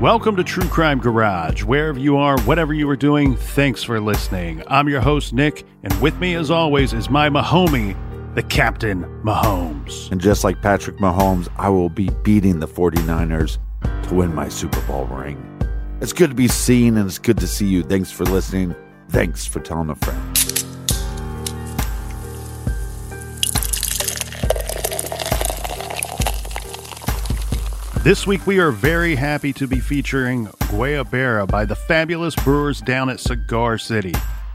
Welcome to True Crime Garage. Wherever you are, whatever you are doing, thanks for listening. I'm your host, Nick, and with me, as always, is my Mahomie, the Captain Mahomes. And just like Patrick Mahomes, I will be beating the 49ers to win my Super Bowl ring. It's good to be seen, and it's good to see you. Thanks for listening. Thanks for telling a friend. This week, we are very happy to be featuring Guayabera by the fabulous brewers down at Cigar City.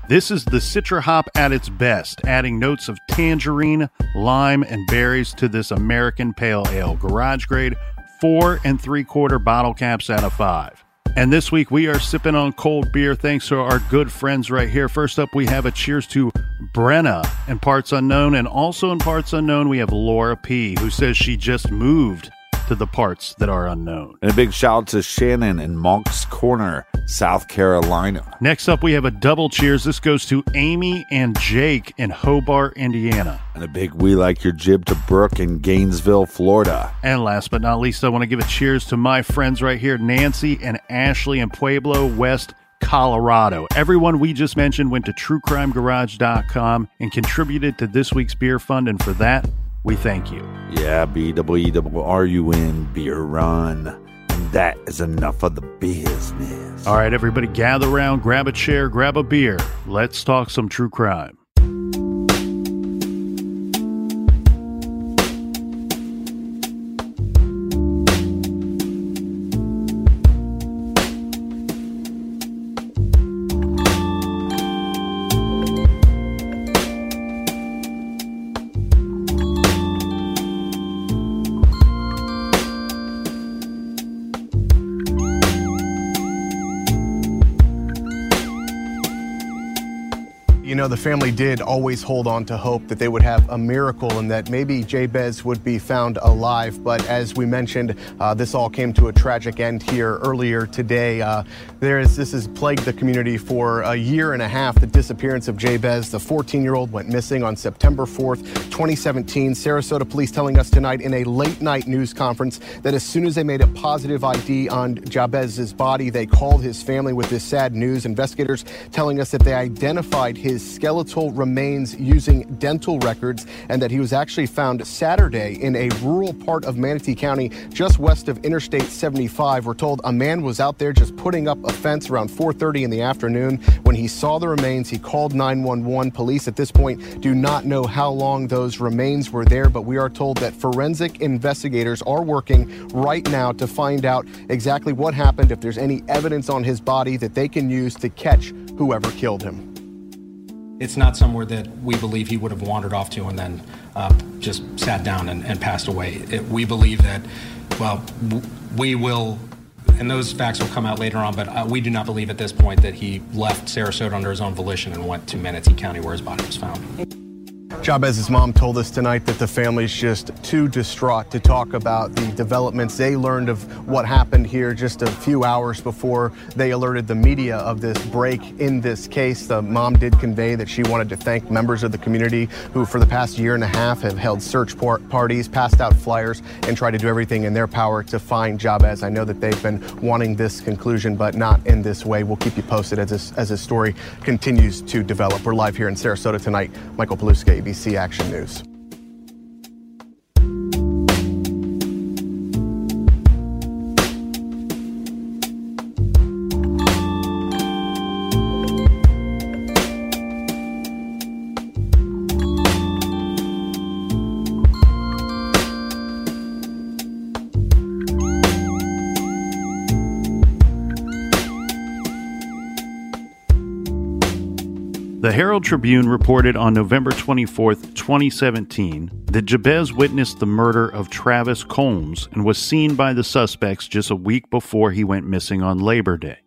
This is the Citra hop at its best, adding notes of tangerine, lime, and berries to this American Pale Ale. Garage grade, 4 3/4 bottle caps out of 5. And this week, we are sipping on cold beer thanks to our good friends right here. First up, we have a cheers to Brenna in Parts Unknown. And also in Parts Unknown, we have Laura P., who says she just moved to the parts that are unknown. And a big shout out to Shannon in Monk's Corner, South Carolina. Next up, we have a double cheers. This goes to Amy and Jake in Hobart, Indiana. And a big we like your jib to Brooke in Gainesville, Florida. And last but not least, I want to give a cheers to my friends right here, Nancy and Ashley in Pueblo, West Colorado. Everyone we just mentioned went to truecrimegarage.com and contributed to this week's beer fund, and for that, we thank you. Yeah, BWEWRUN, Beer Run. And that is enough of the business. All right, everybody, gather around, grab a chair, grab a beer. Let's talk some true crime. You know, the family did always hold on to hope that they would have a miracle and that maybe Jabez would be found alive. But as we mentioned, this all came to a tragic end here earlier today. This has plagued the community for a year and a half, the disappearance of Jabez. The 14-year-old went missing on September 4th, 2017. Sarasota police telling us tonight in a late-night news conference that as soon as they made a positive ID on Jabez's body, they called his family with this sad news. Investigators telling us that they identified his skeletal remains using dental records and that he was actually found Saturday in a rural part of Manatee County just west of Interstate 75. We're told a man was out there just putting up a fence around 4:30 in the afternoon. When he saw the remains, he called 911. Police at this point do not know how long those remains were there, but we are told that forensic investigators are working right now to find out exactly what happened, if there's any evidence on his body that they can use to catch whoever killed him. It's not somewhere that we believe he would have wandered off to and then just sat down and passed away. We believe that, well, we will And those facts will come out later on, but we do not believe at this point that he left Sarasota under his own volition and went to Manatee County where his body was found. Chavez's mom told us tonight that the family's just too distraught to talk about the developments. They learned of what happened here just a few hours before they alerted the media of this break in this case. The mom did convey that she wanted to thank members of the community who for the past year and a half have held search parties, passed out flyers, and tried to do everything in their power to find Chavez. I know that they've been wanting this conclusion, but not in this way. We'll keep you posted as this story continues to develop. We're live here in Sarasota tonight. Michael Paluska, ABC Action News. The Herald Tribune reported on November 24, 2017, that Chavez witnessed the murder of Travis Combs and was seen by the suspects just a week before he went missing on Labor Day.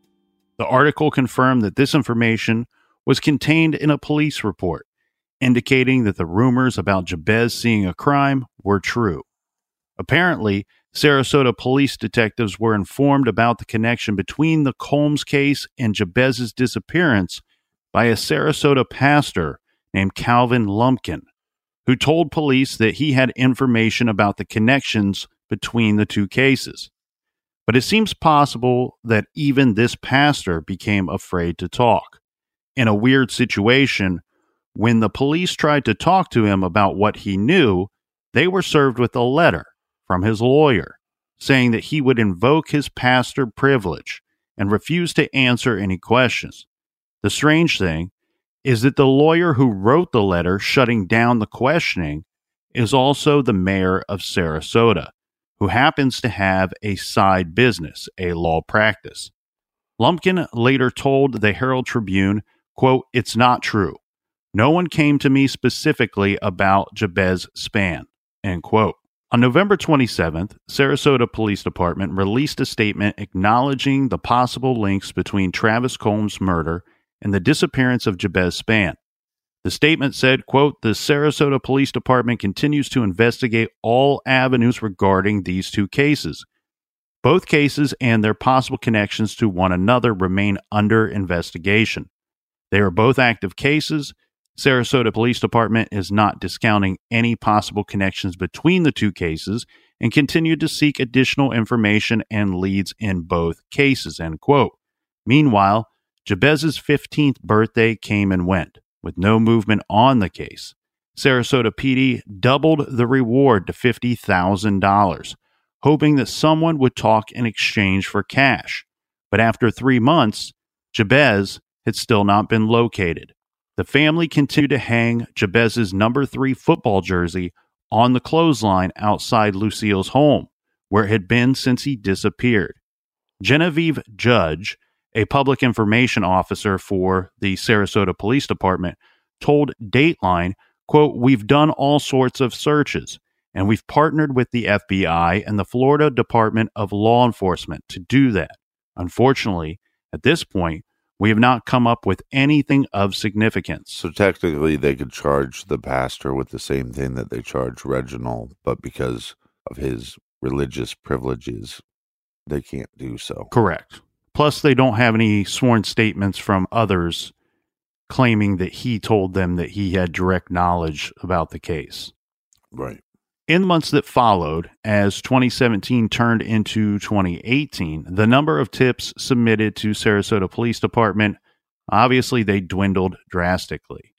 The article confirmed that this information was contained in a police report, indicating that the rumors about Chavez seeing a crime were true. Apparently, Sarasota police detectives were informed about the connection between the Combs case and Chavez's disappearance by a Sarasota pastor named Calvin Lumpkin, who told police that he had information about the connections between the two cases. But it seems possible that even this pastor became afraid to talk. In a weird situation, when the police tried to talk to him about what he knew, they were served with a letter from his lawyer saying that he would invoke his pastor privilege and refuse to answer any questions. The strange thing is that the lawyer who wrote the letter shutting down the questioning is also the mayor of Sarasota, who happens to have a side business, a law practice. Lumpkin later told the Herald Tribune, quote, "It's not true. No one came to me specifically about Chavez Span," end quote. On November 27th, Sarasota Police Department released a statement acknowledging the possible links between Travis Combs' murder and the disappearance of Chavez Span. The statement said, quote, "The Sarasota Police Department continues to investigate all avenues regarding these two cases. Both cases and their possible connections to one another remain under investigation. They are both active cases. Sarasota Police Department is not discounting any possible connections between the two cases and continue to seek additional information and leads in both cases," end quote. Meanwhile, Chavez's 15th birthday came and went, with no movement on the case. Sarasota PD doubled the reward to $50,000, hoping that someone would talk in exchange for cash. But after 3 months, Chavez had still not been located. The family continued to hang Chavez's #3 football jersey on the clothesline outside Lucille's home, where it had been since he disappeared. Genevieve Judge, a public information officer for the Sarasota Police Department, told Dateline, quote, "We've done all sorts of searches, and we've partnered with the FBI and the Florida Department of Law Enforcement to do that. Unfortunately, at this point, we have not come up with anything of significance." So technically, they could charge the pastor with the same thing that they charge Reginald, but because of his religious privileges, they can't do so. Correct. Plus, they don't have any sworn statements from others claiming that he told them that he had direct knowledge about the case. Right. In the months that followed, as 2017 turned into 2018, the number of tips submitted to Sarasota Police Department, obviously they dwindled drastically.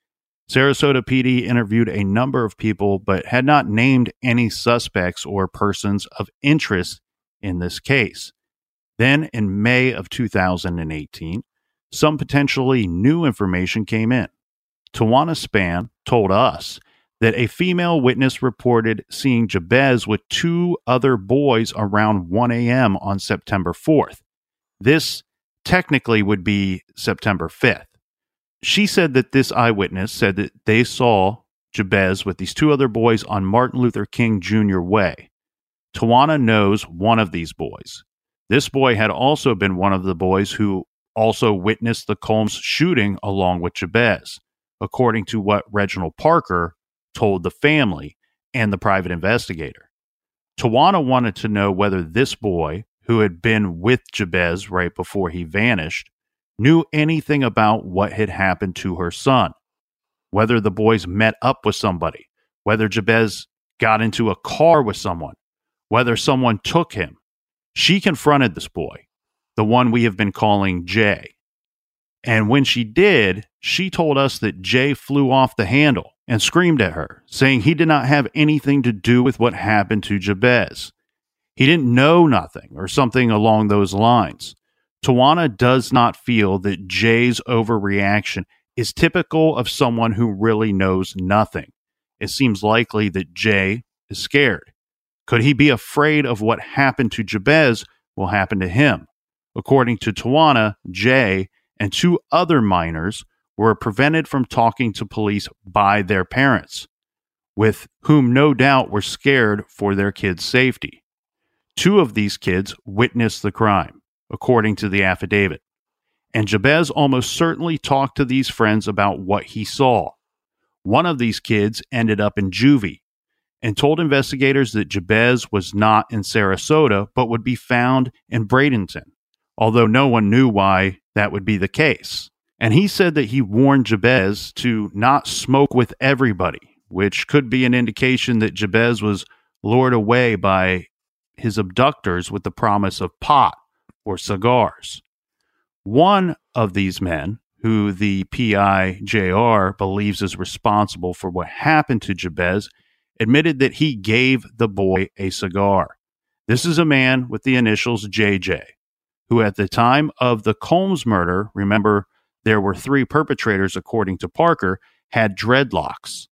Sarasota PD interviewed a number of people, but had not named any suspects or persons of interest in this case. Then, in May of 2018, some potentially new information came in. Tawana Span told us that a female witness reported seeing Chavez with two other boys around 1 a.m. on September 4th. This technically would be September 5th. She said that this eyewitness said that they saw Chavez with these two other boys on Martin Luther King Jr. Way. Tawana knows one of these boys. This boy had also been one of the boys who also witnessed the Combs shooting along with Jabez, according to what Reginald Parker told the family and the private investigator. Tawana wanted to know whether this boy, who had been with Jabez right before he vanished, knew anything about what had happened to her son, whether the boys met up with somebody, whether Jabez got into a car with someone, whether someone took him. She confronted this boy, the one we have been calling Jay. And when she did, she told us that Jay flew off the handle and screamed at her, saying he did not have anything to do with what happened to Jabez. He didn't know nothing, or something along those lines. Tawana does not feel that Jay's overreaction is typical of someone who really knows nothing. It seems likely that Jay is scared. Could he be afraid of what happened to Jabez will happen to him? According to Tawana, Jay and two other minors were prevented from talking to police by their parents, with whom no doubt were scared for their kids' safety. Two of these kids witnessed the crime, according to the affidavit, and Jabez almost certainly talked to these friends about what he saw. One of these kids ended up in juvie and told investigators that Jabez was not in Sarasota but would be found in Bradenton, although no one knew why that would be the case. And he said that he warned Jabez to not smoke with everybody, which could be an indication that Jabez was lured away by his abductors with the promise of pot or cigars. One of these men, who the PIJR believes is responsible for what happened to Jabez, admitted that he gave the boy a cigar. This is a man with the initials JJ, who at the time of the Combs murder, remember there were three perpetrators according to Parker, had dreadlocks.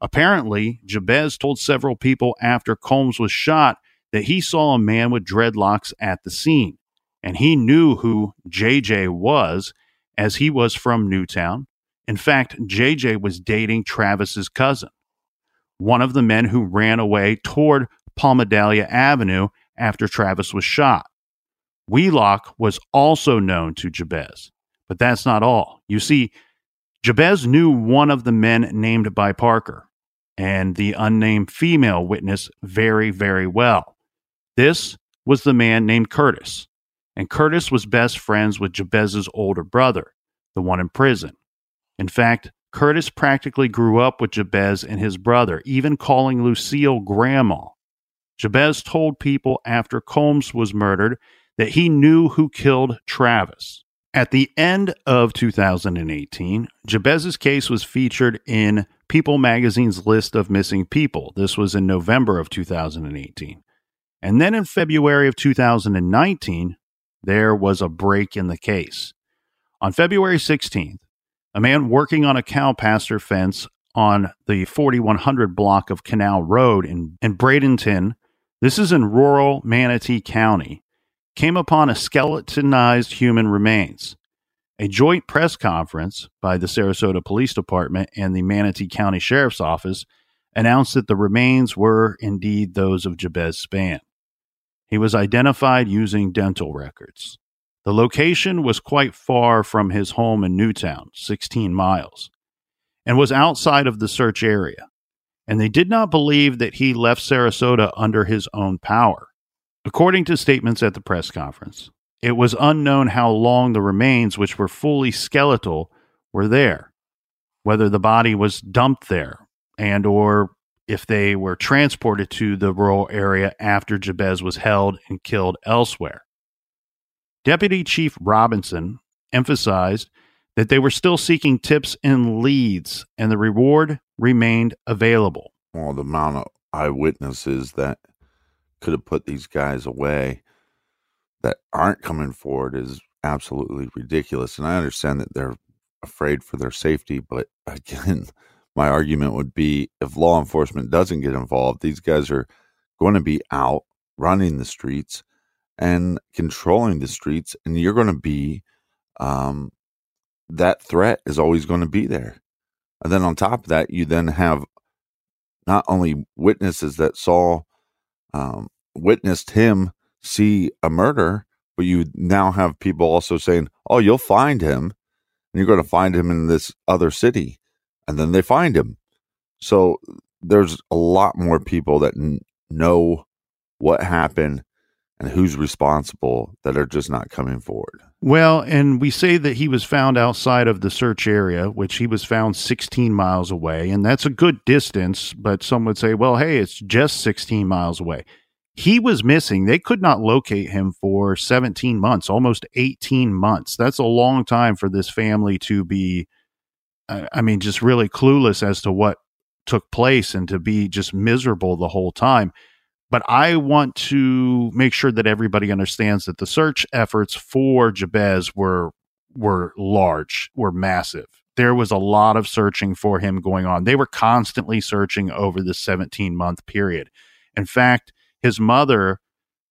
Apparently, Jabez told several people after Combs was shot that he saw a man with dreadlocks at the scene, and he knew who JJ was as he was from Newtown. In fact, JJ was dating Travis's cousin, one of the men who ran away toward Palmadalia Avenue after Travis was shot. Wheelock was also known to Jabez, but that's not all. You see, Jabez knew one of the men named by Parker and the unnamed female witness very, very well. This was the man named Curtis, and Curtis was best friends with Jabez's older brother, the one in prison. In fact, Curtis practically grew up with Jabez and his brother, even calling Lucille grandma. Jabez told people after Combs was murdered that he knew who killed Travis. At the end of 2018, Jabez's case was featured in People magazine's list of missing people. This was in November of 2018. And then in February of 2019, there was a break in the case. On February 16th, a man working on a cow pasture fence on the 4100 block of Canal Road in Bradenton, this is in rural Manatee County, came upon a skeletonized human remains. A joint press conference by the Sarasota Police Department and the Manatee County Sheriff's Office announced that the remains were indeed those of Jabez Spann. He was identified using dental records. The location was quite far from his home in Newtown, 16 miles, and was outside of the search area, and they did not believe that he left Sarasota under his own power. According to statements at the press conference, it was unknown how long the remains, which were fully skeletal, were there, whether the body was dumped there, and or if they were transported to the rural area after Jabez was held and killed elsewhere. Deputy Chief Robinson emphasized that they were still seeking tips and leads, and the reward remained available. Well, the amount of eyewitnesses that could have put these guys away that aren't coming forward is absolutely ridiculous. And I understand that they're afraid for their safety, but again, my argument would be if law enforcement doesn't get involved, these guys are going to be out running the streets and controlling the streets, and you're going to be, that threat is always going to be there. And then on top of that, you then have not only witnesses that witnessed him see a murder, But you now have people also saying, oh, you'll find him, and you're going to find him in this other city. And then they find him. So there's a lot more people that know what happened and who's responsible that are just not coming forward. Well, and we say that he was found outside of the search area, which he was found 16 miles away. And that's a good distance, but some would say, well, hey, it's just 16 miles away. He was missing. They could not locate him for 17 months, almost 18 months. That's a long time for this family to be, I mean, just really clueless as to what took place and to be just miserable the whole time. But I want to make sure that everybody understands that the search efforts for Jabez were large, were massive. There was a lot of searching for him going on. They were constantly searching over the 17-month period. In fact, his mother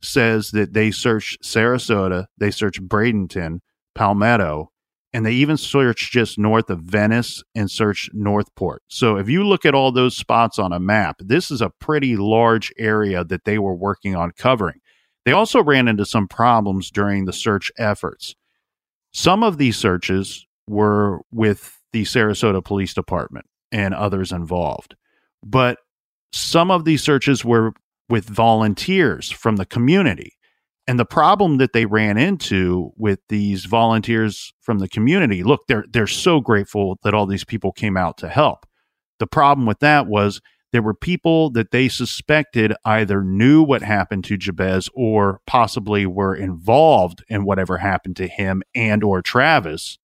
says that they searched Sarasota, they searched Bradenton, Palmetto, and they even searched just north of Venice and searched Northport. So if you look at all those spots on a map, this is a pretty large area that they were working on covering. They also ran into some problems during the search efforts. Some of these searches were with the Sarasota Police Department and others involved, but some of these searches were with volunteers from the community. And the problem that they ran into with these volunteers from the community, look, they're so grateful that all these people came out to help. The problem with that was there were people that they suspected either knew what happened to Jabez or possibly were involved in whatever happened to him and or Travis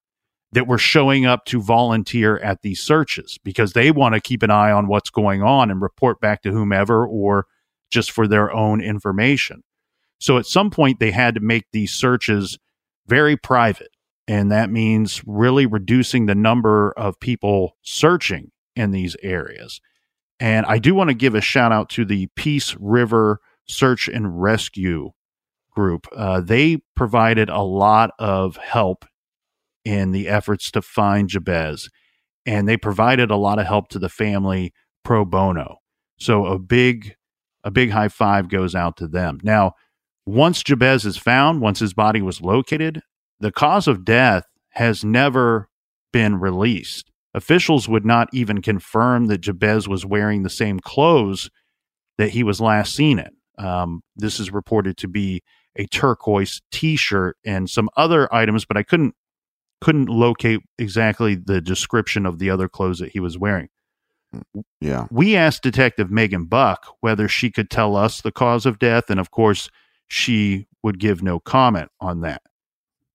that were showing up to volunteer at these searches because they want to keep an eye on what's going on and report back to whomever or just for their own information. So at some point, they had to make these searches very private, and that means really reducing the number of people searching in these areas. And I do want to give a shout out to the Peace River Search and Rescue group. They provided a lot of help in the efforts to find Jabez, and they provided a lot of help to the family pro bono. So a big high five goes out to them. Now, once Jabez is found, once his body was located, the cause of death has never been released. Officials would not even confirm that Jabez was wearing the same clothes that he was last seen in. This is reported to be a turquoise T-shirt and some other items, but I couldn't locate exactly the description of the other clothes that he was wearing. Yeah, we asked Detective Megan Buck whether she could tell us the cause of death, and of course, she would give no comment on that.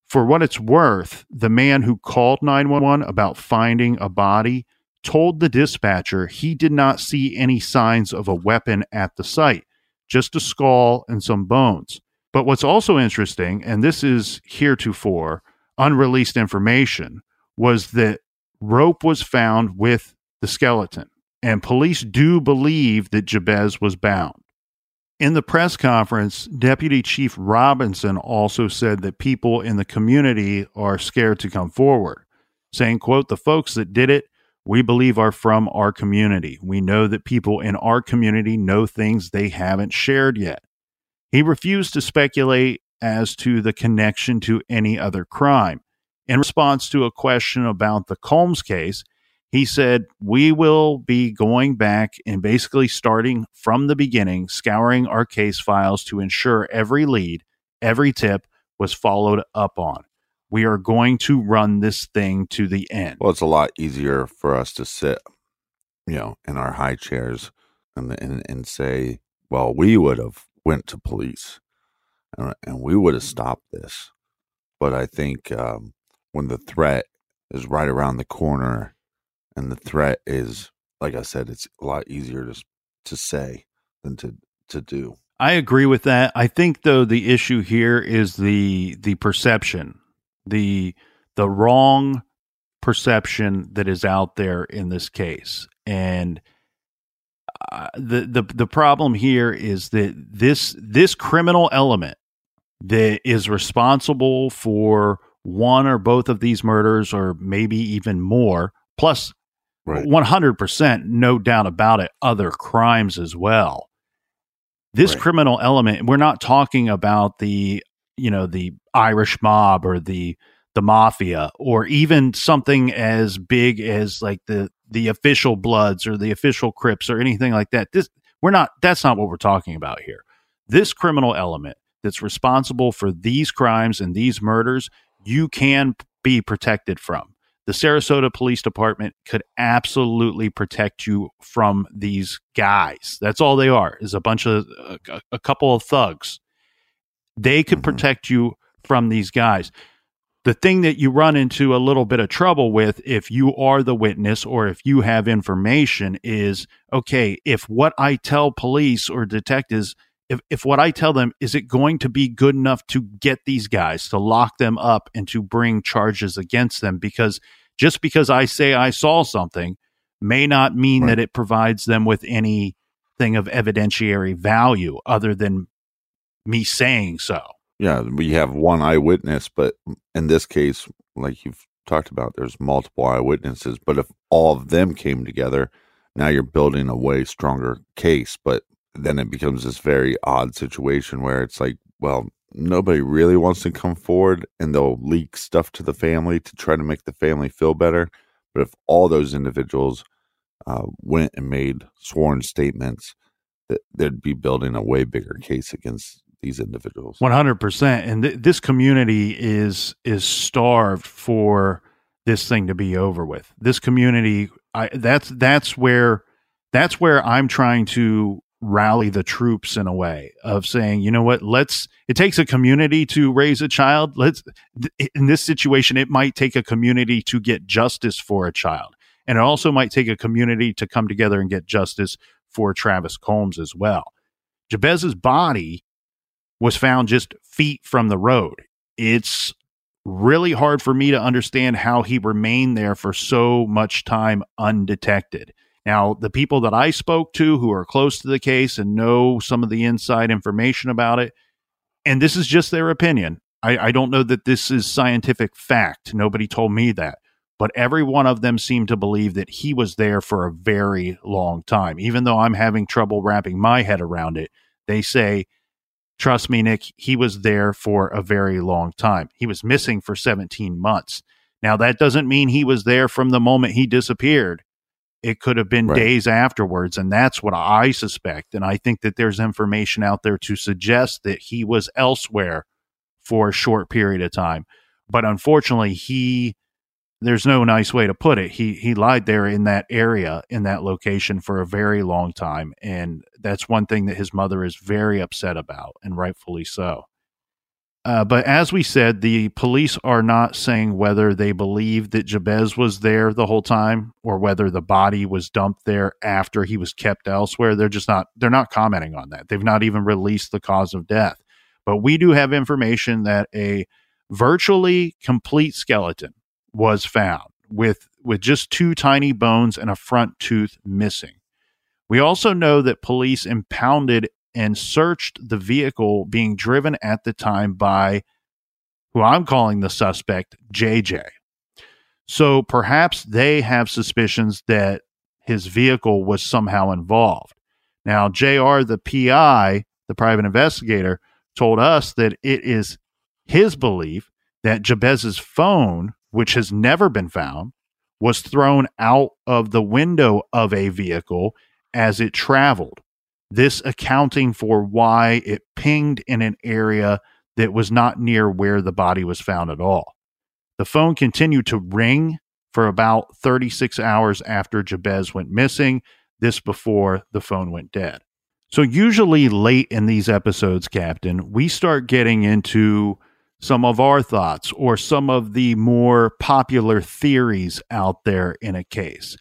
For what it's worth, the man who called 911 about finding a body told the dispatcher he did not see any signs of a weapon at the site, just a skull and some bones. But what's also interesting, and this is heretofore unreleased information, was that rope was found with the skeleton, and police do believe that Jabez was bound. In the press conference, Deputy Chief Robinson also said that people in the community are scared to come forward, saying, quote, "The folks that did it, we believe are from our community. We know that people in our community know things they haven't shared yet." He refused to speculate as to the connection to any other crime. In response to a question about the Combs case, he said, "We will be going back and basically starting from the beginning, scouring our case files to ensure every lead, every tip was followed up on. We are going to run this thing to the end." Well, it's a lot easier for us to sit, in our high chairs and say, well, we would have went to police and we would have stopped this. But I think when the threat is right around the corner, and the threat is, like I said, it's a lot easier to say than to do. I agree with that. I think, though, the issue here is the perception, the wrong perception that is out there in this case. And the problem here is that this criminal element that is responsible for one or both of these murders, or maybe even more, plus, right, 100%, no doubt about it, other crimes as well. This criminal element, we're not talking about the you know, the Irish mob or the mafia, or even something as big as like the official Bloods or the official Crips or anything like that. That's not what we're talking about here. This criminal element that's responsible for these crimes and these murders, you can be protected from. The Sarasota Police Department could absolutely protect you from these guys. That's all they are, is a couple of thugs. They could protect you from these guys. The thing that you run into a little bit of trouble with, if you are the witness or if you have information, is, okay, if what I tell police or detectives, if what I tell them, is it going to be good enough to get these guys, to lock them up and to bring charges against them? Because just because I say I saw something may not mean that it provides them with anything of evidentiary value other than me saying so. Yeah, we have one eyewitness, but in this case, like you've talked about, there's multiple eyewitnesses. But if all of them came together, now you're building a way stronger case. But then it becomes this very odd situation where it's like, well, nobody really wants to come forward, and they'll leak stuff to the family to try to make the family feel better. But if all those individuals went and made sworn statements, they'd be building a way bigger case against these individuals. 100%. And this community is starved for this thing to be over with. This community, that's where I'm trying to rally the troops in a way of saying, you know what, it takes a community to raise a child. In this situation, it might take a community to get justice for a child. And it also might take a community to come together and get justice for Travis Combs as well. Jabez's body was found just feet from the road. It's really hard for me to understand how he remained there for so much time undetected. Now, the people that I spoke to who are close to the case and know some of the inside information about it, and this is just their opinion. I don't know that this is scientific fact. Nobody told me that. But every one of them seemed to believe that he was there for a very long time. Even though I'm having trouble wrapping my head around it, they say, trust me, Nick, he was there for a very long time. He was missing for 17 months. Now, that doesn't mean he was there from the moment he disappeared. It could have been days afterwards, and that's what I suspect. And I think that there's information out there to suggest that he was elsewhere for a short period of time. But unfortunately, there's no nice way to put it. He lied there in that area, in that location for a very long time. And that's one thing that his mother is very upset about, and rightfully so. But as we said, the police are not saying whether they believe that Jabez was there the whole time or whether the body was dumped there after he was kept elsewhere. They're not commenting on that. They've not even released the cause of death. But we do have information that a virtually complete skeleton was found with just two tiny bones and a front tooth missing. We also know that police impounded and searched the vehicle being driven at the time by who I'm calling the suspect, JJ. So perhaps they have suspicions that his vehicle was somehow involved. Now, JR, the PI, the private investigator, told us that it is his belief that Jabez's phone, which has never been found, was thrown out of the window of a vehicle as it traveled. This accounting for why it pinged in an area that was not near where the body was found at all. The phone continued to ring for about 36 hours after Jabez went missing, this before the phone went dead. So usually late in these episodes, Captain, we start getting into some of our thoughts or some of the more popular theories out there in a case.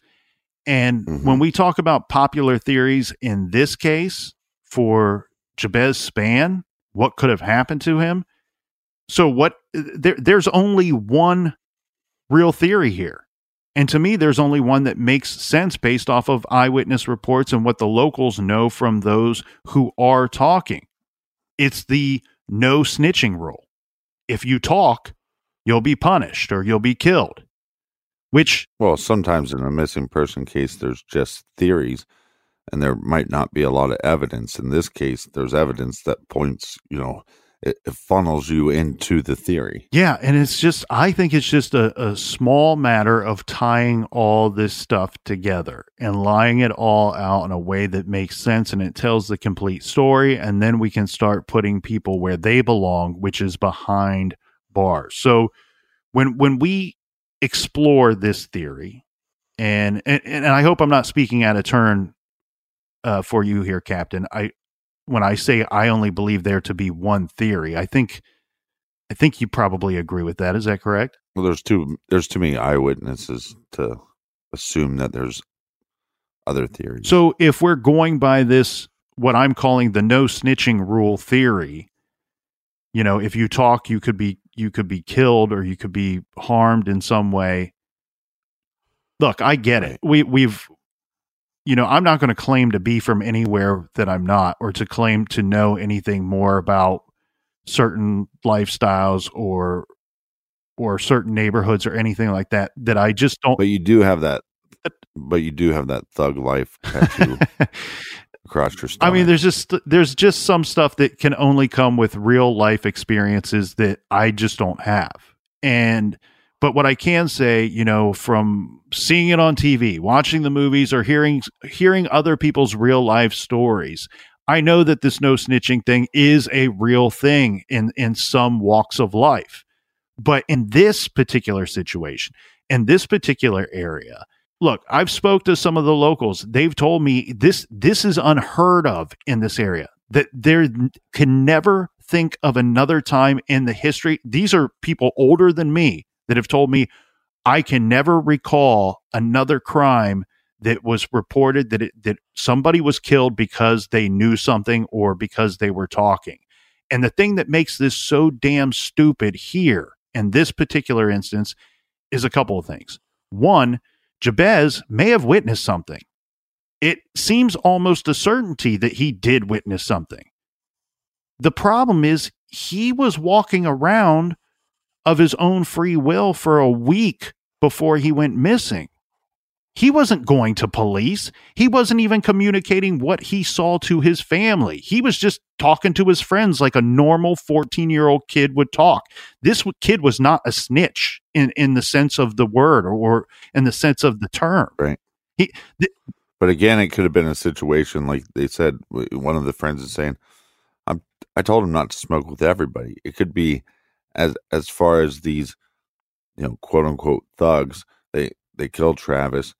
And when we talk about popular theories in this case for Jabez Spann, what could have happened to him? So there's only one real theory here. And to me, there's only one that makes sense based off of eyewitness reports and what the locals know from those who are talking. It's the no snitching rule. If you talk, you'll be punished or you'll be killed. Well, sometimes in a missing person case, there's just theories and there might not be a lot of evidence. In this case, there's evidence that points, it funnels you into the theory. Yeah, and it's just, I think it's just a small matter of tying all this stuff together and lying it all out in a way that makes sense, and it tells the complete story, and then we can start putting people where they belong, which is behind bars. So when we explore this theory, and I hope I'm not speaking out of turn for you here, Captain. When I say I only believe there to be one theory, I think you probably agree with that. Is that correct? Well, there's too many eyewitnesses to assume that there's other theories. So if we're going by this, what I'm calling the no snitching rule theory, you know, if you talk, you could be killed or you could be harmed in some way. Look, I get it. We've you know, I'm not going to claim to be from anywhere that I'm not, or to claim to know anything more about certain lifestyles or certain neighborhoods or anything like that, that I just don't. But you do have that thug life tattoo across your stomach. I mean, there's just some stuff that can only come with real life experiences that I just don't have. But what I can say, you know, from seeing it on TV, watching the movies, or hearing other people's real life stories, I know that this no snitching thing is a real thing in some walks of life. But in this particular situation, in this particular area, look, I've spoke to some of the locals. They've told me this is unheard of in this area, that there can never think of another time in the history. These are people older than me that have told me, I can never recall another crime that was reported that somebody was killed because they knew something or because they were talking. And the thing that makes this so damn stupid here in this particular instance is a couple of things. One, Jabez may have witnessed something. It seems almost a certainty that he did witness something. The problem is he was walking around of his own free will for a week before he went missing. He wasn't going to police. He wasn't even communicating what he saw to his family. He was just talking to his friends like a normal 14-year-old kid would talk. This kid was not a snitch in the sense of the word or in the sense of the term. Right. But again, it could have been a situation like they said, one of the friends is saying, I told him not to smoke with everybody. It could be, as far as these, you know, quote unquote thugs, they killed Travis.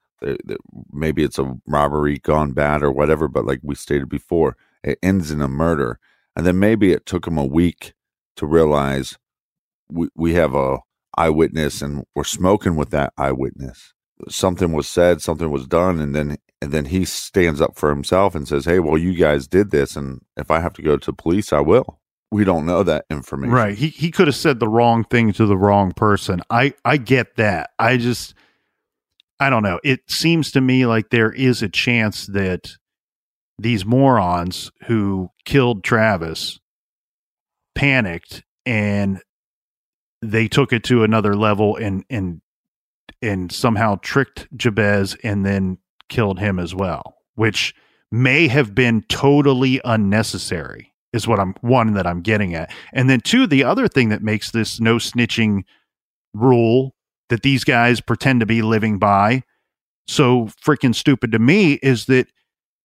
Maybe it's a robbery gone bad or whatever, but like we stated before, it ends in a murder. And then maybe it took him a week to realize we have a eyewitness and we're smoking with that eyewitness. Something was said, something was done, and then he stands up for himself and says, "Hey, well, you guys did this, and if I have to go to police, I will." We don't know that information. Right. He could have said the wrong thing to the wrong person. I get that. I don't know. It seems to me like there is a chance that these morons who killed Travis panicked and they took it to another level and somehow tricked Jabez and then killed him as well, which may have been totally unnecessary. Is what I'm getting at. And then two, the other thing that makes this no snitching rule that these guys pretend to be living by so freaking stupid to me is that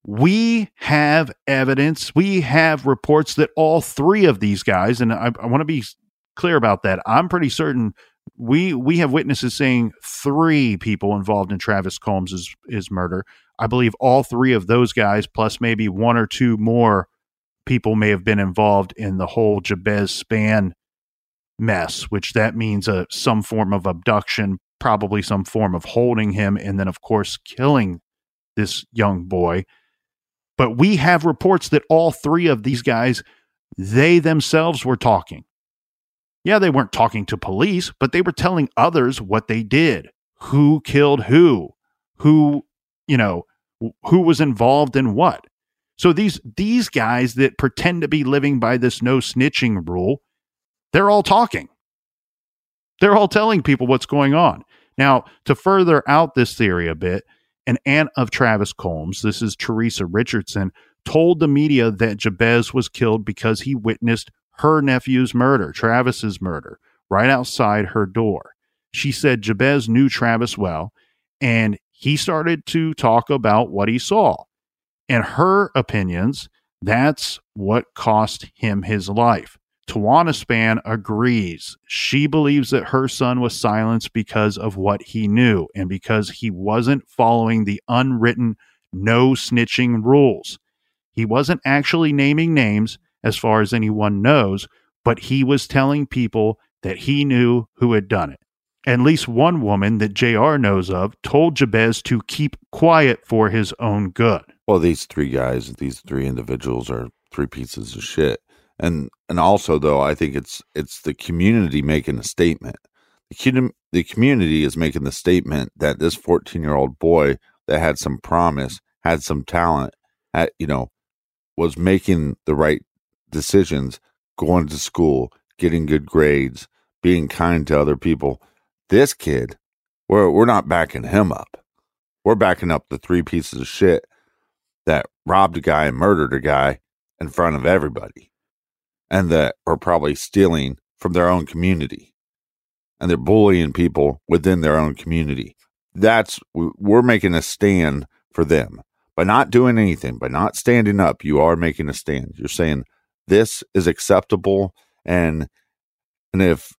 we have evidence, we have reports that all three of these guys, and I want to be clear about that, I'm pretty certain we have witnesses saying three people involved in Travis Combs' murder. I believe all three of those guys, plus maybe one or two more people, may have been involved in the whole Jabez Spann mess, which that means some form of abduction, probably some form of holding him, and then, of course, killing this young boy. But we have reports that all three of these guys, they themselves were talking. Yeah, they weren't talking to police, but they were telling others what they did, who killed who, you know, who was involved in what. So these guys that pretend to be living by this no snitching rule, they're all talking. They're all telling people what's going on. Now, to further out this theory a bit, an aunt of Travis Combs, this is Teresa Richardson, told the media that Jabez was killed because he witnessed her nephew's murder, Travis's murder, right outside her door. She said Jabez knew Travis well, and he started to talk about what he saw. In her opinions, that's what cost him his life. Tawana Spann agrees. She believes that her son was silenced because of what he knew and because he wasn't following the unwritten no snitching rules. He wasn't actually naming names, as far as anyone knows, but he was telling people that he knew who had done it. At least one woman that JR knows of told Jabez to keep quiet for his own good. Well, these three individuals are three pieces of shit. And also, though, I think it's the community making a statement. The community is making the statement that this 14-year-old boy that had some promise, had some talent, was making the right decisions, going to school, getting good grades, being kind to other people. This kid, we're not backing him up. We're backing up the three pieces of shit that robbed a guy and murdered a guy in front of everybody, and that are probably stealing from their own community, and they're bullying people within their own community. We're making a stand for them. By not doing anything, by not standing up, you are making a stand. You're saying this is acceptable, and if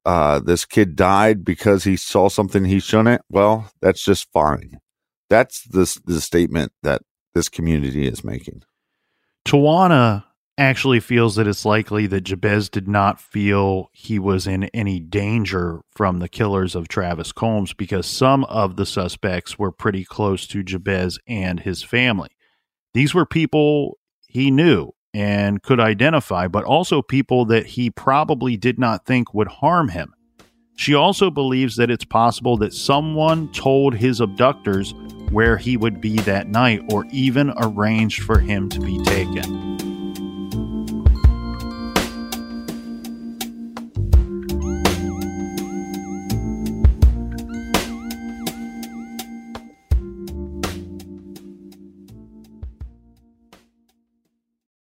this kid died because he saw something he shouldn't, well, that's just fine. That's the statement that this community is making. Tawana actually feels that it's likely that Jabez did not feel he was in any danger from the killers of Travis Combs because some of the suspects were pretty close to Jabez and his family. These were people he knew and could identify, but also people that he probably did not think would harm him. She also believes that it's possible that someone told his abductors where he would be that night or even arranged for him to be taken.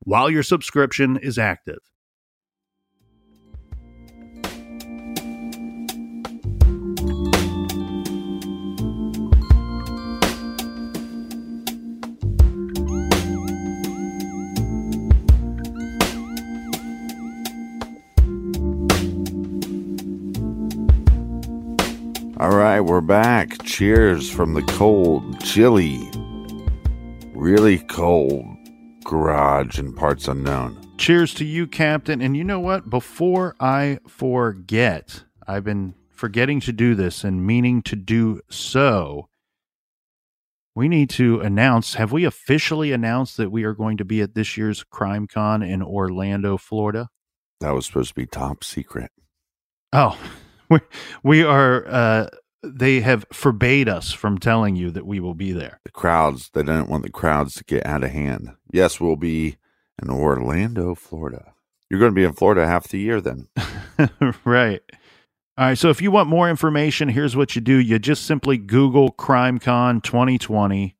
while your subscription is active. All right, we're back. Cheers from the cold, chilly, really cold garage in parts unknown. Cheers to you, Captain. And you know what? Before I forget, I've been forgetting to do this and meaning to do so. We need to announce, have we officially announced that we are going to be at this year's Crime Con in Orlando, Florida? That was supposed to be top secret. Oh, we are, they have forbade us from telling you that we will be there. The crowds, they don't want the crowds to get out of hand. Yes, we'll be in Orlando, Florida. You're going to be in Florida half the year then. Right. All right, so if you want more information, here's what you do. You just simply Google CrimeCon 2020.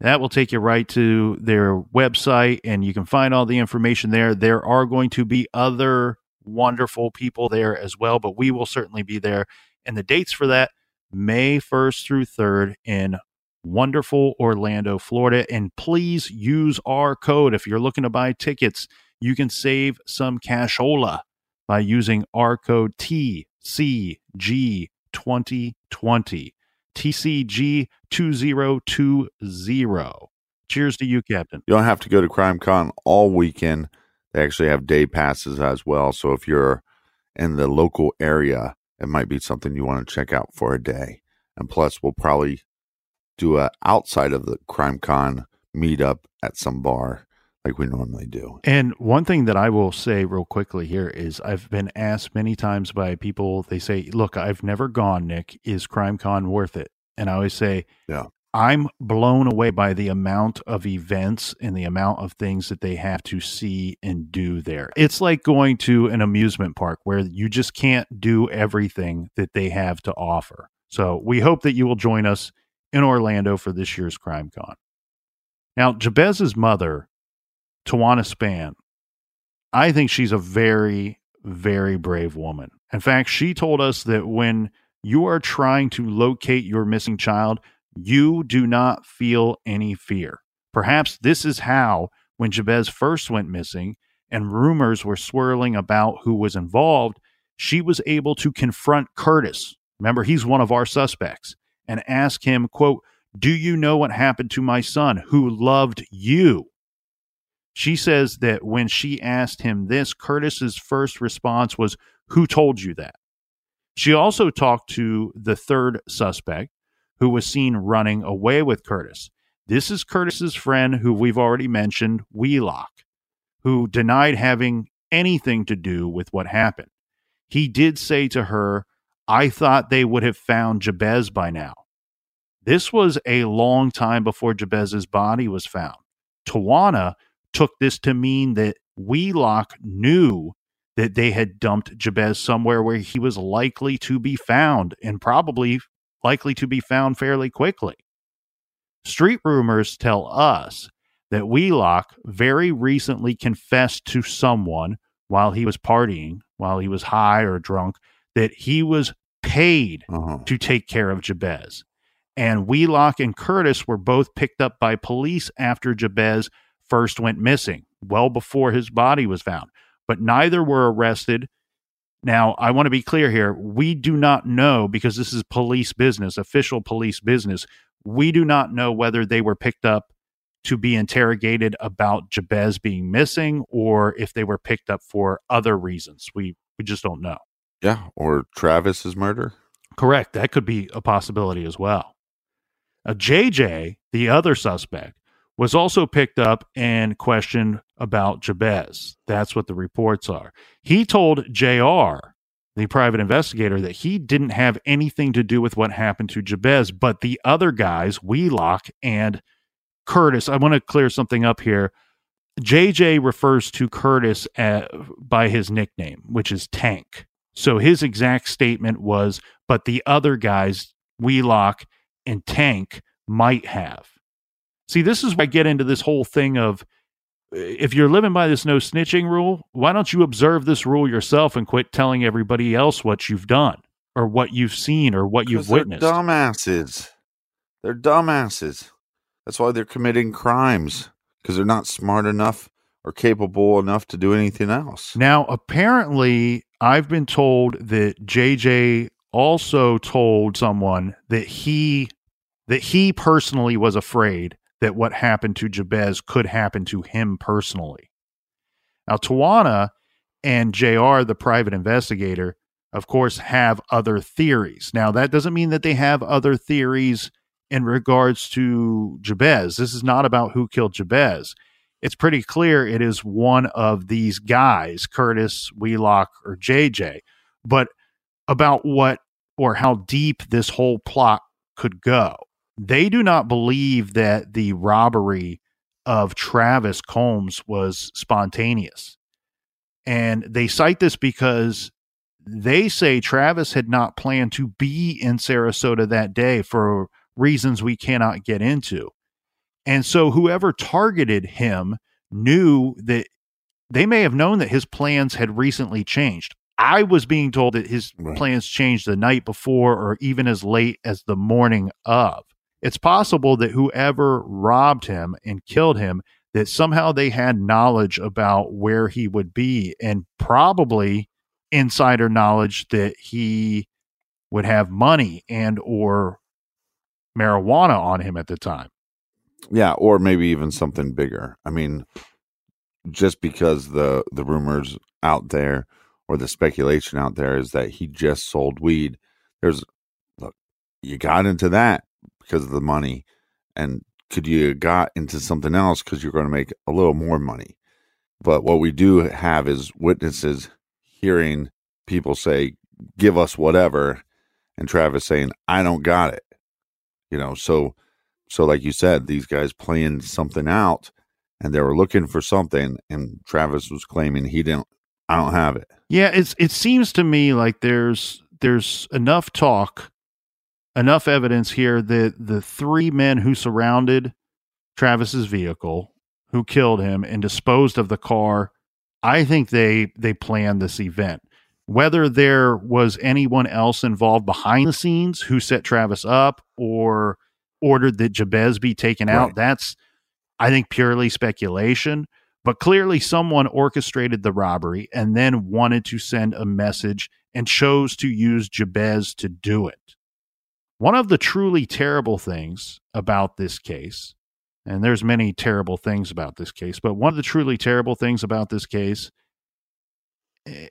That will take you right to their website, and you can find all the information there. There are going to be other wonderful people there as well, but we will certainly be there. And the dates for that, May 1st through 3rd in wonderful Orlando, Florida. And please use our code. If you're looking to buy tickets, you can save some cashola by using our code TCG2020. TCG2020. Cheers to you, Captain. You don't have to go to CrimeCon all weekend. They actually have day passes as well. So if you're in the local area, it might be something you want to check out for a day. And plus, we'll probably do a outside of the CrimeCon meetup at some bar like we normally do. And one thing that I will say real quickly here is I've been asked many times by people, they say, look, I've never gone, Nick, is CrimeCon worth it? And I always say, yeah, I'm blown away by the amount of events and the amount of things that they have to see and do there. It's like going to an amusement park where you just can't do everything that they have to offer. So we hope that you will join us in Orlando for this year's CrimeCon. Now, Jabez's mother, Tawana Spann, I think she's a very, very brave woman. In fact, she told us that when you are trying to locate your missing child, you do not feel any fear. Perhaps this is how, when Jabez first went missing and rumors were swirling about who was involved, she was able to confront Curtis. Remember, he's one of our suspects, and ask him, quote, "Do you know what happened to my son who loved you?" She says that when she asked him this, Curtis's first response was, "Who told you that?" She also talked to the third suspect, who was seen running away with Curtis. This is Curtis's friend, who we've already mentioned, Wheelock, who denied having anything to do with what happened. He did say to her, "I thought they would have found Jabez by now." This was a long time before Jabez's body was found. Tawana took this to mean that Wheelock knew that they had dumped Jabez somewhere where he was likely to be found, and probably likely to be found fairly quickly. Street rumors tell us that Wheelock very recently confessed to someone while he was partying, while he was high or drunk, that he was paid to take care of Jabez. And Wheelock and Curtis were both picked up by police after Jabez first went missing, well before his body was found, but neither were arrested. Now, I want to be clear here. We do not know, because this is police business, official police business. We do not know whether they were picked up to be interrogated about Jabez being missing, or if they were picked up for other reasons. We just don't know. Yeah, or Travis's murder. Correct. That could be a possibility as well. JJ, the other suspect, was also picked up and questioned about Jabez. That's what the reports are. He told JR, the private investigator, that he didn't have anything to do with what happened to Jabez, but the other guys, Wheelock and Curtis, I want to clear something up here. JJ refers to Curtis by his nickname, which is Tank. So his exact statement was, "But the other guys, Wheelock and Tank, might have." See, this is where I get into this whole thing of, if you're living by this no snitching rule, why don't you observe this rule yourself and quit telling everybody else what you've done or what you've seen or what you've witnessed? They're dumbasses. They're dumbasses. That's why they're committing crimes, because they're not smart enough or capable enough to do anything else. Now, apparently, I've been told that JJ also told someone that he personally was afraid that what happened to Jabez could happen to him personally. Now, Tawana and JR, the private investigator, of course, have other theories. Now, that doesn't mean that they have other theories in regards to Jabez. This is not about who killed Jabez. It's pretty clear it is one of these guys, Curtis, Wheelock, or JJ. But about what or how deep this whole plot could go, they do not believe that the robbery of Travis Combs was spontaneous. And they cite this because they say Travis had not planned to be in Sarasota that day for reasons we cannot get into. And so whoever targeted him knew that they may have known that his plans had recently changed. I was being told that his plans changed the night before, or even as late as the morning of. It's possible that whoever robbed him and killed him, that somehow they had knowledge about where he would be, and probably insider knowledge that he would have money and or marijuana on him at the time. Yeah, or maybe even something bigger. I mean, just because the rumors out there or the speculation out there is that he just sold weed. Look, you got into that because of the money, and could you got into something else because you're going to make a little more money. But what we do have is witnesses hearing people say, "Give us whatever," and Travis saying, "I don't got it." You know, so So like you said, these guys playing something out and they were looking for something, and Travis was claiming he didn't, I don't have it. Yeah, it seems to me like there's enough talk, enough evidence here that the three men who surrounded Travis's vehicle, who killed him and disposed of the car, I think they planned this event. Whether there was anyone else involved behind the scenes who set Travis up or ordered that Jabez be taken out, right, that's, I think, purely speculation. But clearly someone orchestrated the robbery and then wanted to send a message and chose to use Jabez to do it. One of the truly terrible things about this case, and there's many terrible things about this case, but one of the truly terrible things about this case,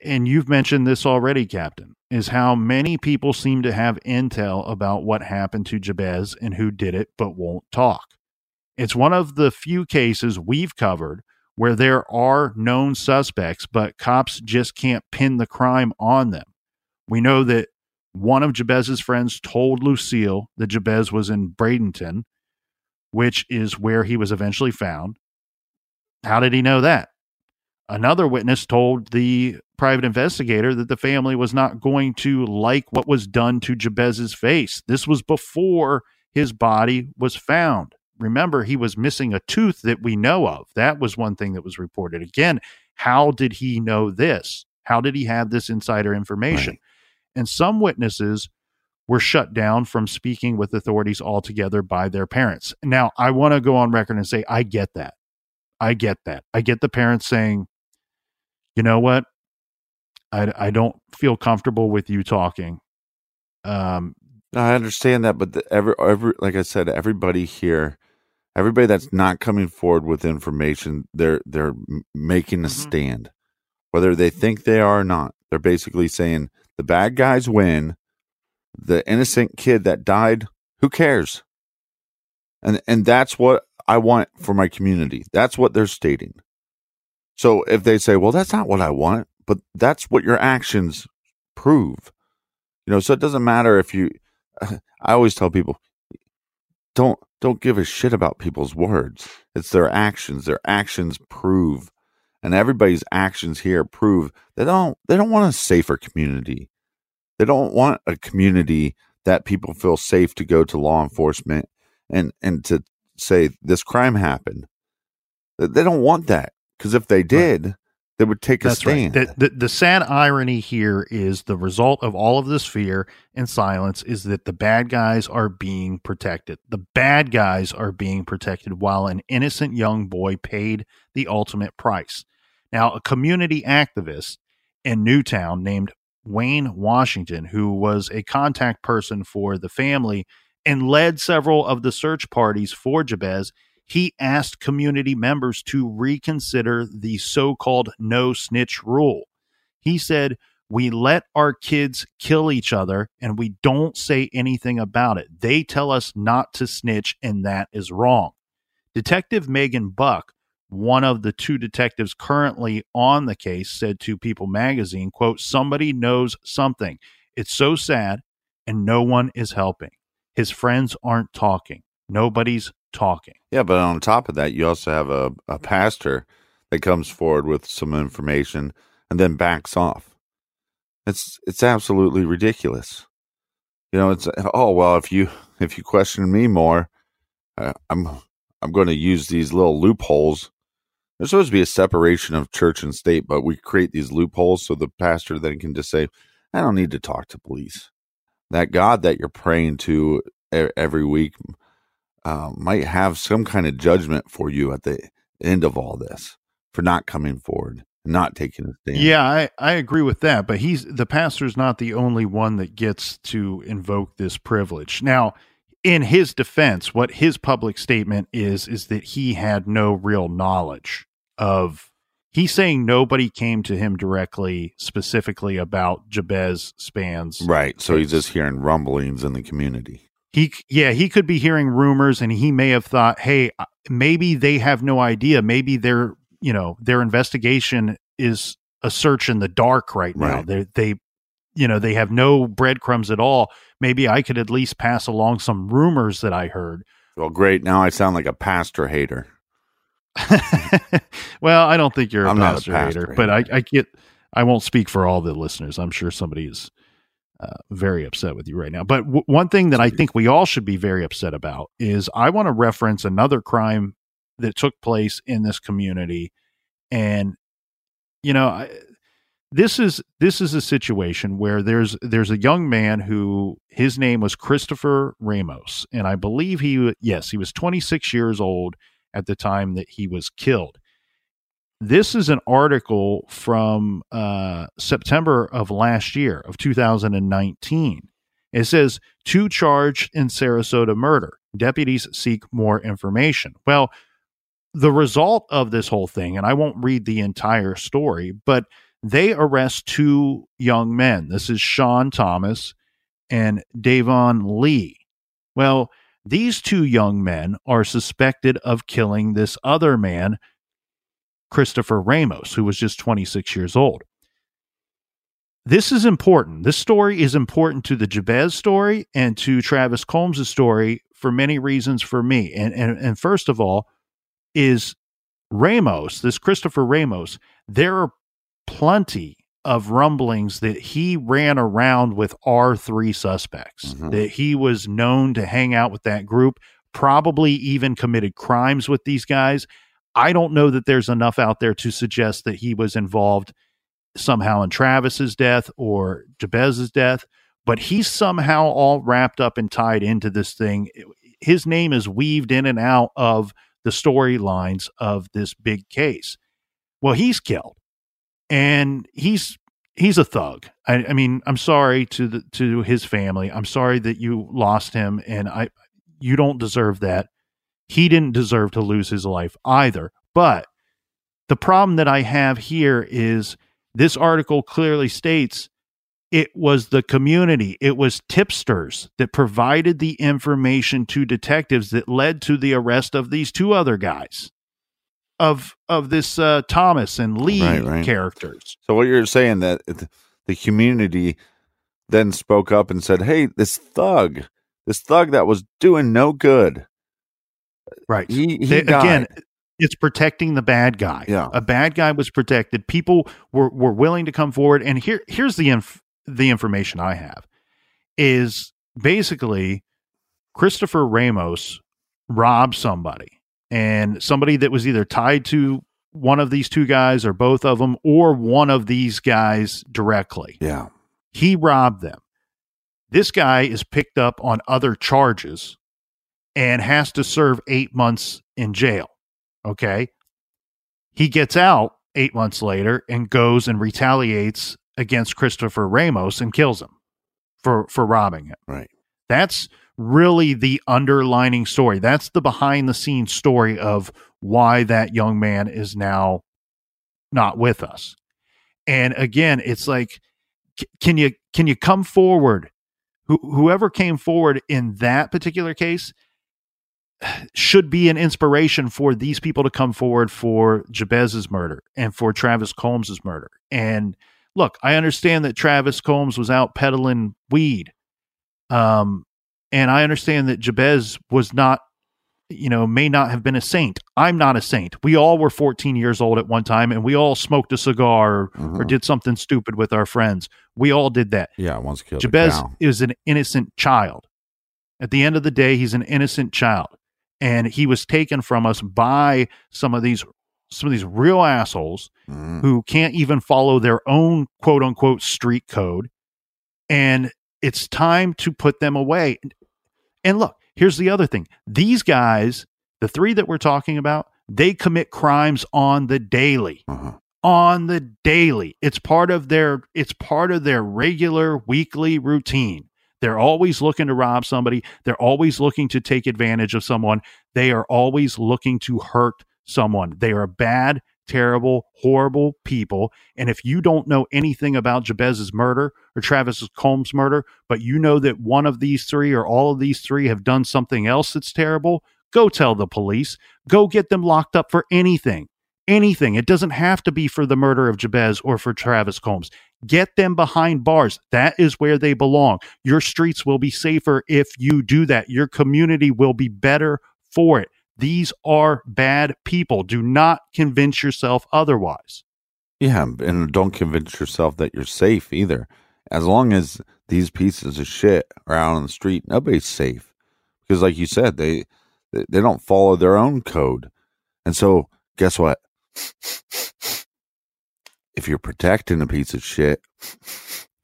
and you've mentioned this already, Captain, is how many people seem to have intel about what happened to Jabez and who did it, but won't talk. It's one of the few cases we've covered where there are known suspects, but cops just can't pin the crime on them. We know that one of Jabez's friends told Lucille that Jabez was in Bradenton, which is where he was eventually found. How did he know that? Another witness told the private investigator that the family was not going to like what was done to Jabez's face. This was before his body was found. Remember, he was missing a tooth that we know of. That was one thing that was reported. Again, how did he know this? How did he have this insider information? Right. And some witnesses were shut down from speaking with authorities altogether by their parents. Now, I want to go on record and say, I get that. I get that. I get the parents saying, you know what? I don't feel comfortable with you talking. I understand that, but like I said, everybody here, everybody that's not coming forward with information, they're making a stand, whether they think they are or not. They're basically saying the bad guys win. The innocent kid that died, who cares? And that's what I want for my community. That's what they're stating. So if they say, well, that's not what I want, but that's what your actions prove. You know, so it doesn't matter if you, I always tell people, don't give a shit about people's words. It's their actions. Their actions prove, and everybody's actions here prove they don't want a safer community. They don't want a community that people feel safe to go to law enforcement and to say this crime happened. They don't want that, because if they did, they would take a stand. Right. The sad irony here is the result of all of this fear and silence is that the bad guys are being protected. The bad guys are being protected while an innocent young boy paid the ultimate price. Now, a community activist in Newtown named Wayne Washington, who was a contact person for the family and led several of the search parties for Jabez, he asked community members to reconsider the so-called no snitch rule. He said, we let our kids kill each other and we don't say anything about it. They tell us not to snitch, and that is wrong. Detective Megan Buck, one of the two detectives currently on the case, said to People magazine, quote, somebody knows something. It's so sad, and no one is helping. His friends aren't talking. Nobody's talking. Yeah, but on top of that, you also have a pastor that comes forward with some information and then backs off. It's absolutely ridiculous. You know, it's, oh, well, if you question me more, I'm going to use these little loopholes. There's supposed to be a separation of church and state, but we create these loopholes so the pastor then can just say, I don't need to talk to police. That God that you're praying to every week might have some kind of judgment for you at the end of all this for not coming forward, not taking a stand. Yeah, I agree with that, but the pastor's not the only one that gets to invoke this privilege. Now, in his defense, what his public statement is that he had no real knowledge of. He's saying nobody came to him directly, specifically about Jabez Span's. Right. So he's just hearing rumblings in the community. He could be hearing rumors, and he may have thought, hey, maybe they have no idea. Maybe their investigation is a search in the dark right now. Right. They have no breadcrumbs at all. Maybe I could at least pass along some rumors that I heard. Well, great. Now I sound like a pastor hater. Well, I don't think I'm not a pastor hater, but I won't speak for all the listeners. I'm sure somebody is very upset with you right now. But one thing that I think we all should be very upset about is I want to reference another crime that took place in this community. And, you know, this is a situation where there's a young man who his name was Christopher Ramos. And I believe he was 26 years old at the time that he was killed. This is an article from September of last year, of 2019. It says, two charged in Sarasota murder. Deputies seek more information. Well, the result of this whole thing, and I won't read the entire story, but they arrest two young men. This is Sean Thomas and Davon Lee. Well, these two young men are suspected of killing this other man, Christopher Ramos, who was just 26 years old. This is important. This story is important to the Jabez story and to Travis Combs' story for many reasons for me. And first of all, is Ramos, this Christopher Ramos, there are plenty of rumblings that he ran around with our three suspects, mm-hmm. that he was known to hang out with that group, probably even committed crimes with these guys. I don't know that there's enough out there to suggest that he was involved somehow in Travis's death or Jabez's death, but he's somehow all wrapped up and tied into this thing. His name is weaved in and out of the storylines of this big case. Well, he's killed, and he's a thug. I mean, I'm sorry to his family. I'm sorry that you lost him, and you don't deserve that. He didn't deserve to lose his life either. But the problem that I have here is this article clearly states it was the community. It was tipsters that provided the information to detectives that led to the arrest of these two other guys, of this Thomas and Lee characters. So what you're saying, that the community then spoke up and said, hey, this thug that was doing no good. Right. He died. Again, it's protecting the bad guy. Yeah. A bad guy was protected. People were willing to come forward. And here's the information I have is basically Christopher Ramos robbed somebody, and somebody that was either tied to one of these two guys or both of them or one of these guys directly. Yeah. He robbed them. This guy is picked up on other charges and has to serve 8 months in jail. Okay. He gets out 8 months later and goes and retaliates against Christopher Ramos and kills him for robbing him. Right. That's really the underlining story. That's the behind the scenes story of why that young man is now not with us. And again, it's like, can you come forward? Whoever came forward in that particular case should be an inspiration for these people to come forward for Jabez's murder and for Travis Combs's murder. And look, I understand that Travis Combs was out peddling weed. And I understand that Jabez was not, may not have been a saint. I'm not a saint. We all were 14 years old at one time, and we all smoked a cigar or did something stupid with our friends. We all did that. Yeah. Once killed. Jabez is an innocent child. At the end of the day, he's an innocent child, and he was taken from us by some of these real assholes who can't even follow their own quote unquote street code. And it's time to put them away. And look, here's the other thing. These guys, the three that we're talking about, they commit crimes on the daily. On the daily. It's part of their regular weekly routine. They're always looking to rob somebody. They're always looking to take advantage of someone. They are always looking to hurt someone. They are bad, terrible, horrible people. And if you don't know anything about Jabez's murder or Travis Combs' murder, but you know that one of these three or all of these three have done something else that's terrible, go tell the police. Go get them locked up for anything. It doesn't have to be for the murder of Jabez or for Travis Combs. Get them behind bars. That is where they belong. Your streets will be safer if you do that. Your community will be better for it. These are bad people. Do not convince yourself otherwise. Yeah, and don't convince yourself that you're safe either. As long as these pieces of shit are out on the street, nobody's safe. Because like you said, they don't follow their own code. And so, guess what? If you're protecting a piece of shit,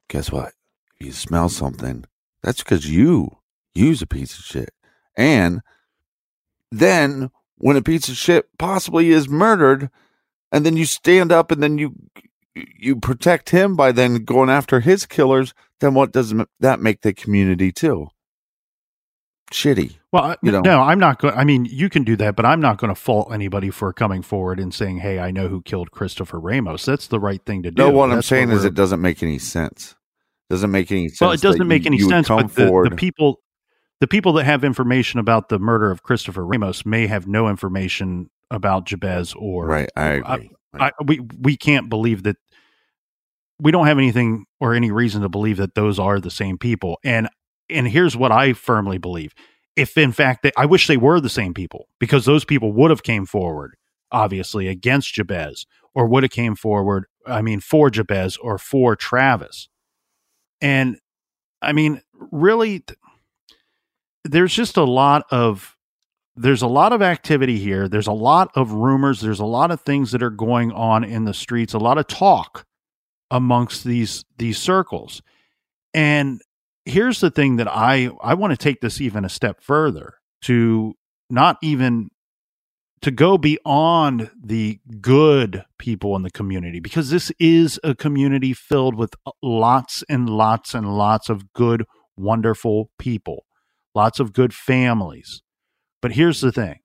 guess what? If you smell something, that's because you use a piece of shit. And then when a piece of shit possibly is murdered, and then you stand up and then you protect him by then going after his killers, then what does that make the community too? Shitty. Well, you know? No, I'm not going. I mean, you can do that, but I'm not going to fault anybody for coming forward and saying, "Hey, I know who killed Christopher Ramos." That's the right thing to do. No, what I'm saying is it doesn't make any sense. Doesn't make any sense. Well, it doesn't make any sense. But the people that have information about the murder of Christopher Ramos may have no information about Jabez or right. I agree. We can't believe that. We don't have anything or any reason to believe that those are the same people. And here's what I firmly believe. If in fact, I wish they were the same people, because those people would have came forward, obviously, against Jabez, or would have came forward, I mean, for Jabez or for Travis. And I mean, really, there's a lot of activity here. There's a lot of rumors. There's a lot of things that are going on in the streets, a lot of talk amongst these circles. And here's the thing that I want to take this even a step further to not even to go beyond the good people in the community, because this is a community filled with lots and lots and lots of good, wonderful people, lots of good families. But here's the thing.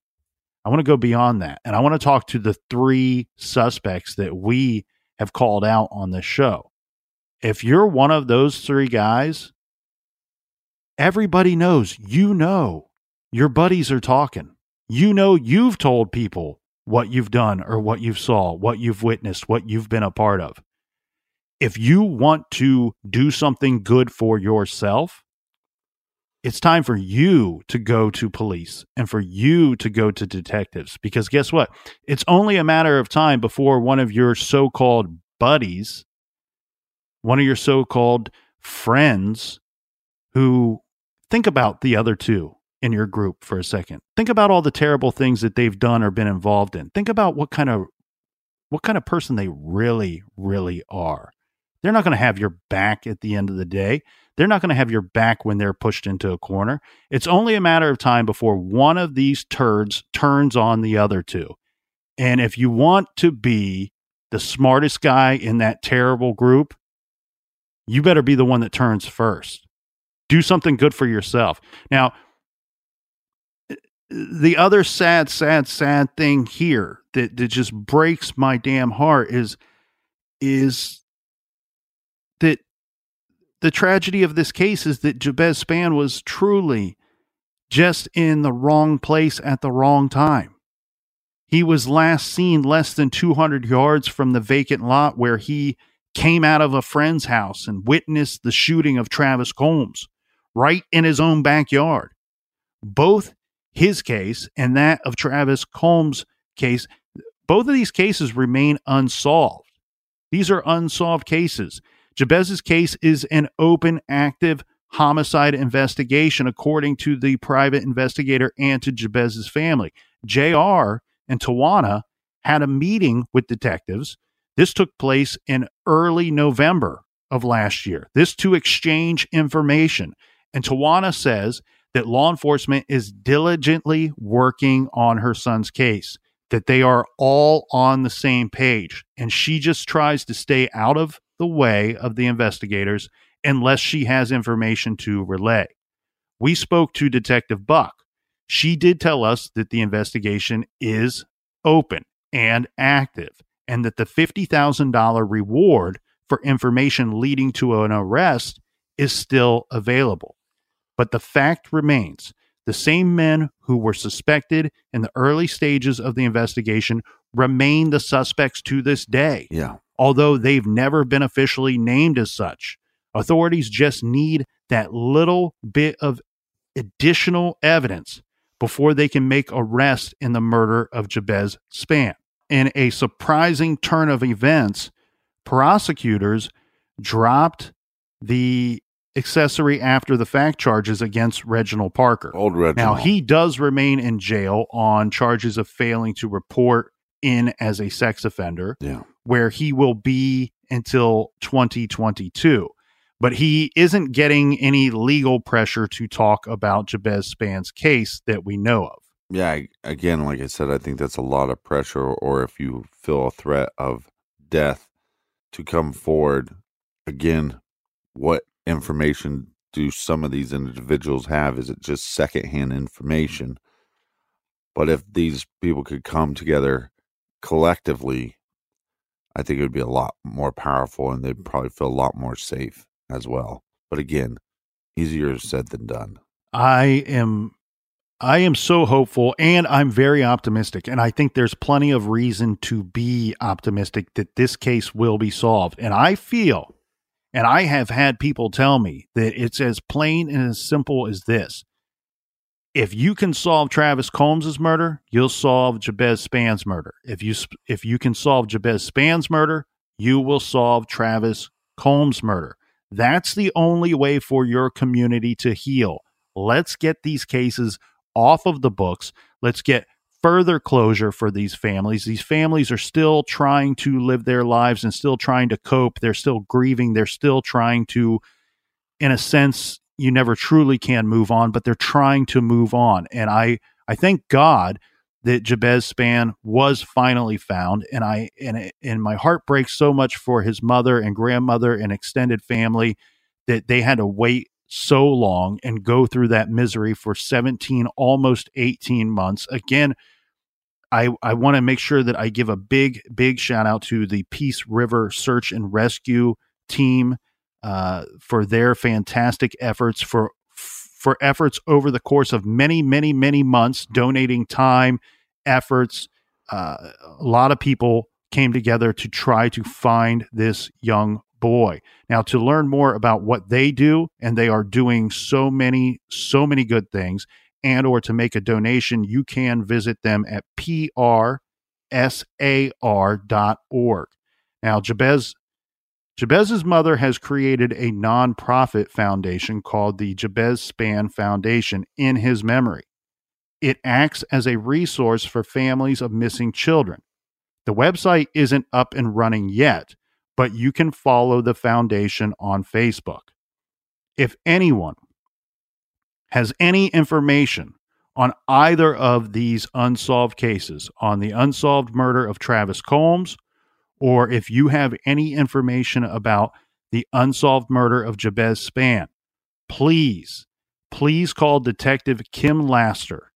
I want to go beyond that. And I want to talk to the three suspects that we have called out on this show. If you're one of those three guys, everybody knows, you know, your buddies are talking, you know, you've told people what you've done or what you've saw, what you've witnessed, what you've been a part of. If you want to do something good for yourself, it's time for you to go to police and for you to go to detectives, because guess what? It's only a matter of time before one of your so-called buddies, one of your so-called friends who think about the other two in your group for a second. Think about all the terrible things that they've done or been involved in. Think about what kind of person they really, really are. They're not going to have your back at the end of the day. They're not going to have your back when they're pushed into a corner. It's only a matter of time before one of these turds turns on the other two. And if you want to be the smartest guy in that terrible group, you better be the one that turns first. Do something good for yourself. Now, the other sad, sad, sad thing here that just breaks my damn heart is that the tragedy of this case is that Jabez Spann was truly just in the wrong place at the wrong time. He was last seen less than 200 yards from the vacant lot where he came out of a friend's house and witnessed the shooting of Travis Combs, right in his own backyard. Both his case and that of Travis Combs' case, both of these cases remain unsolved. These are unsolved cases. Jabez's case is an open, active homicide investigation, according to the private investigator and to Jabez's family. JR and Tawana had a meeting with detectives. This took place in early November of last year. This to exchange information. And Tawana says that law enforcement is diligently working on her son's case, that they are all on the same page. And she just tries to stay out of the way of the investigators unless she has information to relay. We spoke to Detective Buck. She did tell us that the investigation is open and active, and that the $50,000 reward for information leading to an arrest is still available. But the fact remains, the same men who were suspected in the early stages of the investigation remain the suspects to this day. Yeah. although they've never been officially named as such. Authorities just need that little bit of additional evidence before they can make arrests in the murder of Jabez Spann. In a surprising turn of events, prosecutors dropped the accessory after the fact charges against Reginald Parker. Old Reginald. Now, he does remain in jail on charges of failing to report in as a sex offender, where he will be until 2022. But he isn't getting any legal pressure to talk about Jabez Spann's case that we know of. Yeah, again, like I said, I think that's a lot of pressure, or if you feel a threat of death, to come forward. Again, what information do some of these individuals have? Is it just secondhand information? But if these people could come together collectively, I think it would be a lot more powerful, and they'd probably feel a lot more safe as well. But again, easier said than done. I am so hopeful, and I'm very optimistic, and I think there's plenty of reason to be optimistic that this case will be solved. And I feel, and I have had people tell me, that it's as plain and as simple as this. If you can solve Travis Combs' murder, you'll solve Jabez Spann's murder. If you can solve Jabez Spann's murder, you will solve Travis Combs' murder. That's the only way for your community to heal. Let's get these cases off of the books. Let's get further closure for these families. These families are still trying to live their lives and still trying to cope. They're still grieving. They're still trying to, in a sense, you never truly can move on, but they're trying to move on. And I thank God that Jabez Spann was finally found. And my heart breaks so much for his mother and grandmother and extended family that they had to wait so long and go through that misery for 17, almost 18 months. Again, I want to make sure that I give a big, big shout out to the Peace River Search and Rescue team for their fantastic efforts, for efforts over the course of many, many, many months, donating time, efforts. A lot of people came together to try to find this young boy. Now, to learn more about what they do, and they are doing so many good things, and or to make a donation, you can visit them at prsar.org. Now, Jabez's mother has created a nonprofit foundation called the Jabez Spann Foundation in his memory. It acts as a resource for families of missing children. The website isn't up and running yet, but you can follow the foundation on Facebook. If anyone has any information on either of these unsolved cases, on the unsolved murder of Travis Combs, or if you have any information about the unsolved murder of Jabez Spann, please call Detective Kim Laster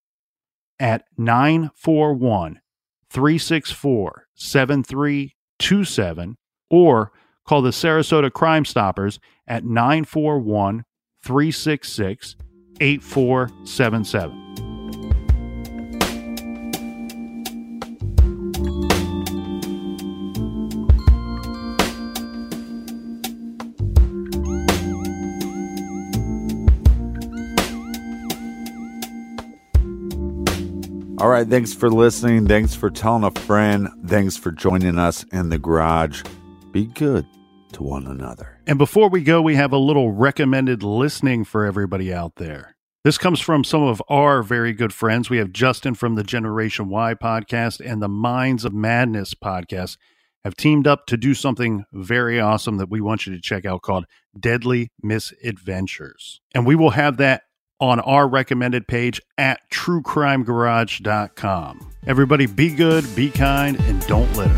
at 941-364-7327, or call the Sarasota Crime Stoppers at 941-366-8477. All right, thanks for listening. Thanks for telling a friend. Thanks for joining us in the garage. Be good to one another. And before we go, we have a little recommended listening for everybody out there. This comes from some of our very good friends. We have Justin from the Generation Y podcast and the Minds of Madness podcast have teamed up to do something very awesome that we want you to check out called Deadly Misadventures. And we will have that on our recommended page at truecrimegarage.com. Everybody be good, be kind, and don't litter.